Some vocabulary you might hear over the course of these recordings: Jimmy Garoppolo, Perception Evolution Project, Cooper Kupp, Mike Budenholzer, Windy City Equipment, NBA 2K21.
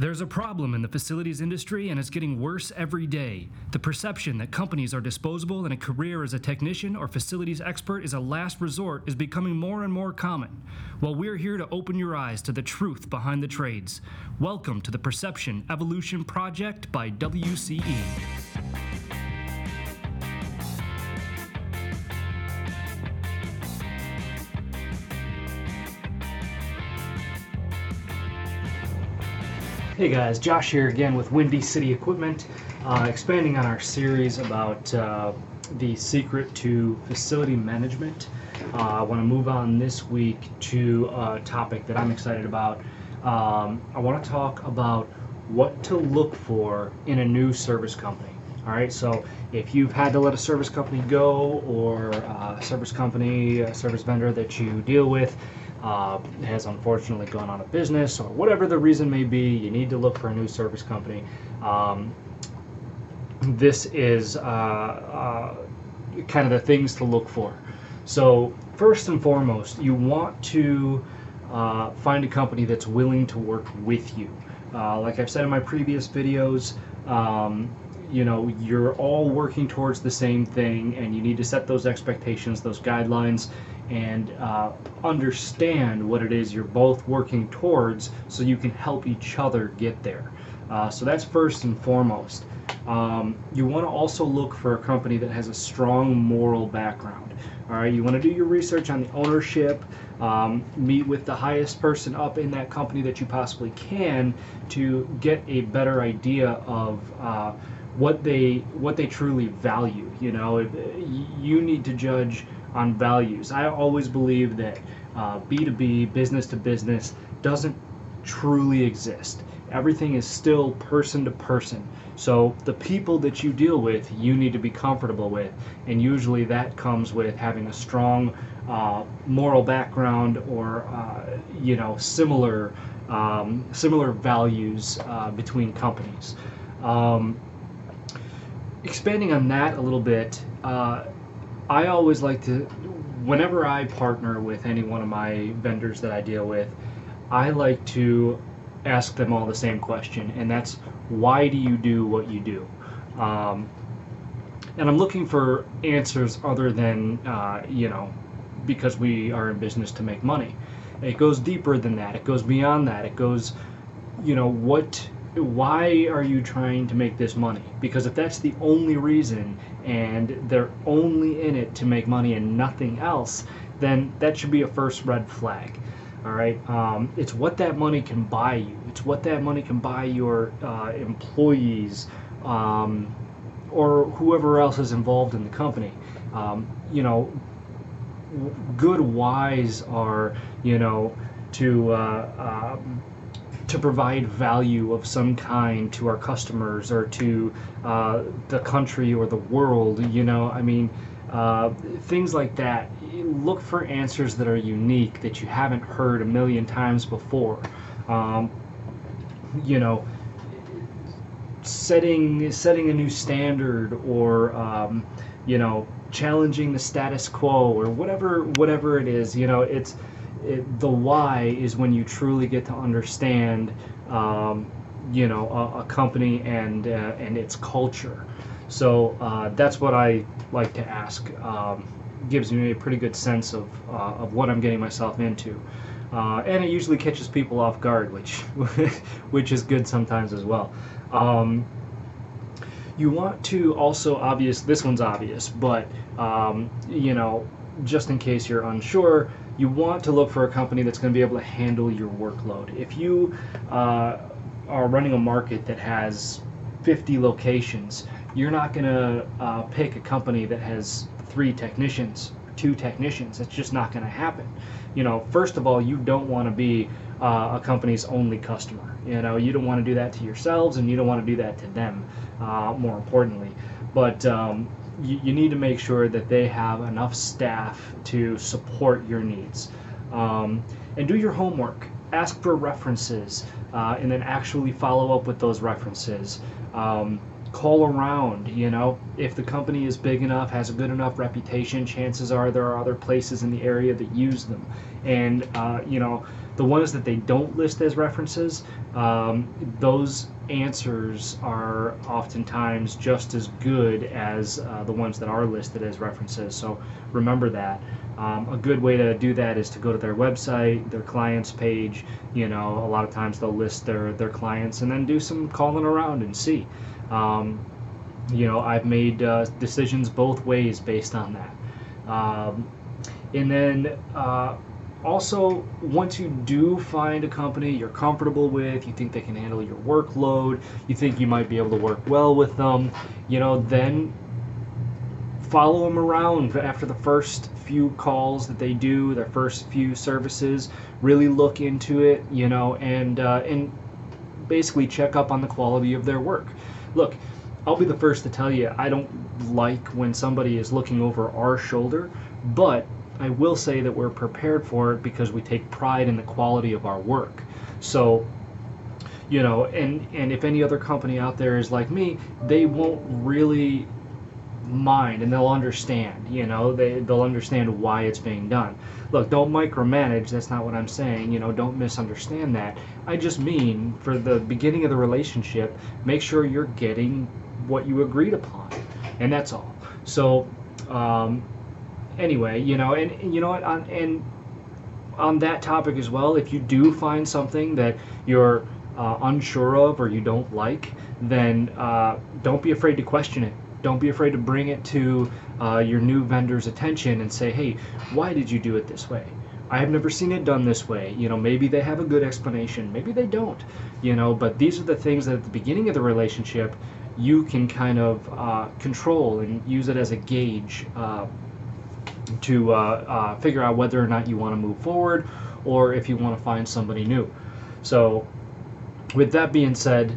There's a problem in the facilities industry, and it's getting worse every day. The perception that companies are disposable and a career as a technician or facilities expert is a last resort is becoming more and more common. Well, we're here to open your eyes to the truth behind the trades. Welcome to the Perception Evolution Project by WCE. Hey guys, Josh here again with Windy City Equipment, expanding on our series about the secret to facility management. I want to move on this week to a topic that I'm excited about. I want to talk about what to look for in a new service company. All right, so if you've had to let a service company go, or a service vendor that you deal with has unfortunately gone out of business, or whatever the reason may be, you need to look for a new service company. This is kind of the things to look for. So first and foremost, you want to find a company that's willing to work with you. Like I've said in my previous videos, you know, you're all working towards the same thing, and you need to set those expectations, those guidelines, and understand what it is you're both working towards so you can help each other get there. So that's first and foremost. You want to also look for a company that has a strong moral background. All right, you want to do your research on the ownership, meet with the highest person up in that company that you possibly can to get a better idea of what they truly value. You know, you need to judge on values. I always believe that B2B, business to business, doesn't truly exist. Everything is still person to person. So the people that you deal with, you need to be comfortable with, and usually that comes with having a strong moral background, or you know, similar values between companies. Expanding on that a little bit, I always like to, whenever I partner with any one of my vendors that I deal with, I like to ask them all the same question, and that's, why do you do what you do? And I'm looking for answers other than, you know, because we are in business to make money. It goes deeper than that. It goes beyond that. It goes, you know, why are you trying to make this money? Because if that's the only reason, and they're only in it to make money and nothing else, then that should be a first red flag. All right, it's what that money can buy you. It's what that money can buy your employees, or whoever else is involved in the company. You know, good whys are, you know, to provide value of some kind to our customers, or to the country or the world. You know, I mean, things like that. Look for answers that are unique, that you haven't heard a million times before. You know, setting a new standard, or you know, challenging the status quo, or whatever it is. You know, the why is when you truly get to understand, you know, a company and its culture. So that's what I like to ask. Gives me a pretty good sense of what I'm getting myself into, and it usually catches people off guard, which is good sometimes as well. You want to also, this one's obvious, but you know, just in case you're unsure, you want to look for a company that's going to be able to handle your workload. If you are running a market that has 50 locations, you're not going to pick a company that has 3 technicians, 2 technicians. It's just not going to happen. You know, first of all, you don't want to be a company's only customer. You know, you don't want to do that to yourselves, and you don't want to do that to them, more importantly. But you need to make sure that they have enough staff to support your needs. And do your homework. Ask for references, and then actually follow up with those references. Call around. You know, if the company is big enough, has a good enough reputation, chances are there are other places in the area that use them. And you know, The ones that they don't list as references, those answers are oftentimes just as good as the ones that are listed as references, so remember that. A good way to do that is to go to their website, their clients page. You know, a lot of times they'll list their clients, and then do some calling around and see. You know, I've made decisions both ways based on that. And then also, once you do find a company you're comfortable with, you think they can handle your workload, you think you might be able to work well with them, you know, then follow them around after the first few calls that they do, their first few services. Really look into it, you know, and basically check up on the quality of their work. Look, I'll be the first to tell you, I don't like when somebody is looking over our shoulder, but I will say that we're prepared for it because we take pride in the quality of our work. So, you know, and if any other company out there is like me, they won't really mind, and they'll understand, you know, they'll understand why it's being done. Look, don't micromanage, that's not what I'm saying, you know, don't misunderstand that. I just mean, for the beginning of the relationship, make sure you're getting what you agreed upon, and that's all. So, anyway, you know, and you know what, on that topic as well, if you do find something that you're unsure of or you don't like, then don't be afraid to question it. Don't be afraid to bring it to your new vendor's attention and say, hey, why did you do it this way? I have never seen it done this way. You know, maybe they have a good explanation, maybe they don't, you know, but these are the things that at the beginning of the relationship you can kind of control and use it as a gauge to figure out whether or not you want to move forward or if you want to find somebody new. So with that being said,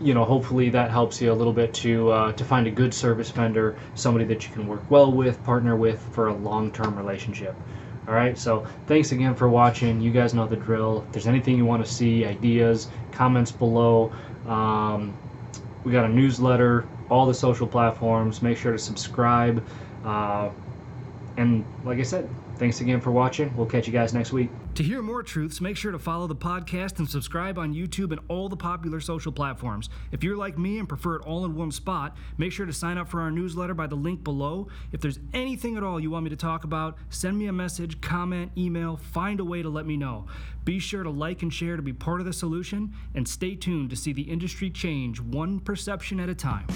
you know, hopefully that helps you a little bit to find a good service vendor, somebody that you can work well with, partner with for a long-term relationship. All right, so thanks again for watching. You guys know the drill. If there's anything you want to see, ideas, comments below. We got a newsletter, all the social platforms. Make sure to subscribe. And like I said, thanks again for watching. We'll catch you guys next week. To hear more truths, make sure to follow the podcast and subscribe on YouTube and all the popular social platforms. If you're like me and prefer it all in one spot, make sure to sign up for our newsletter by the link below. If there's anything at all you want me to talk about, send me a message, comment, email, find a way to let me know. Be sure to like and share to be part of the solution, and stay tuned to see the industry change one perception at a time.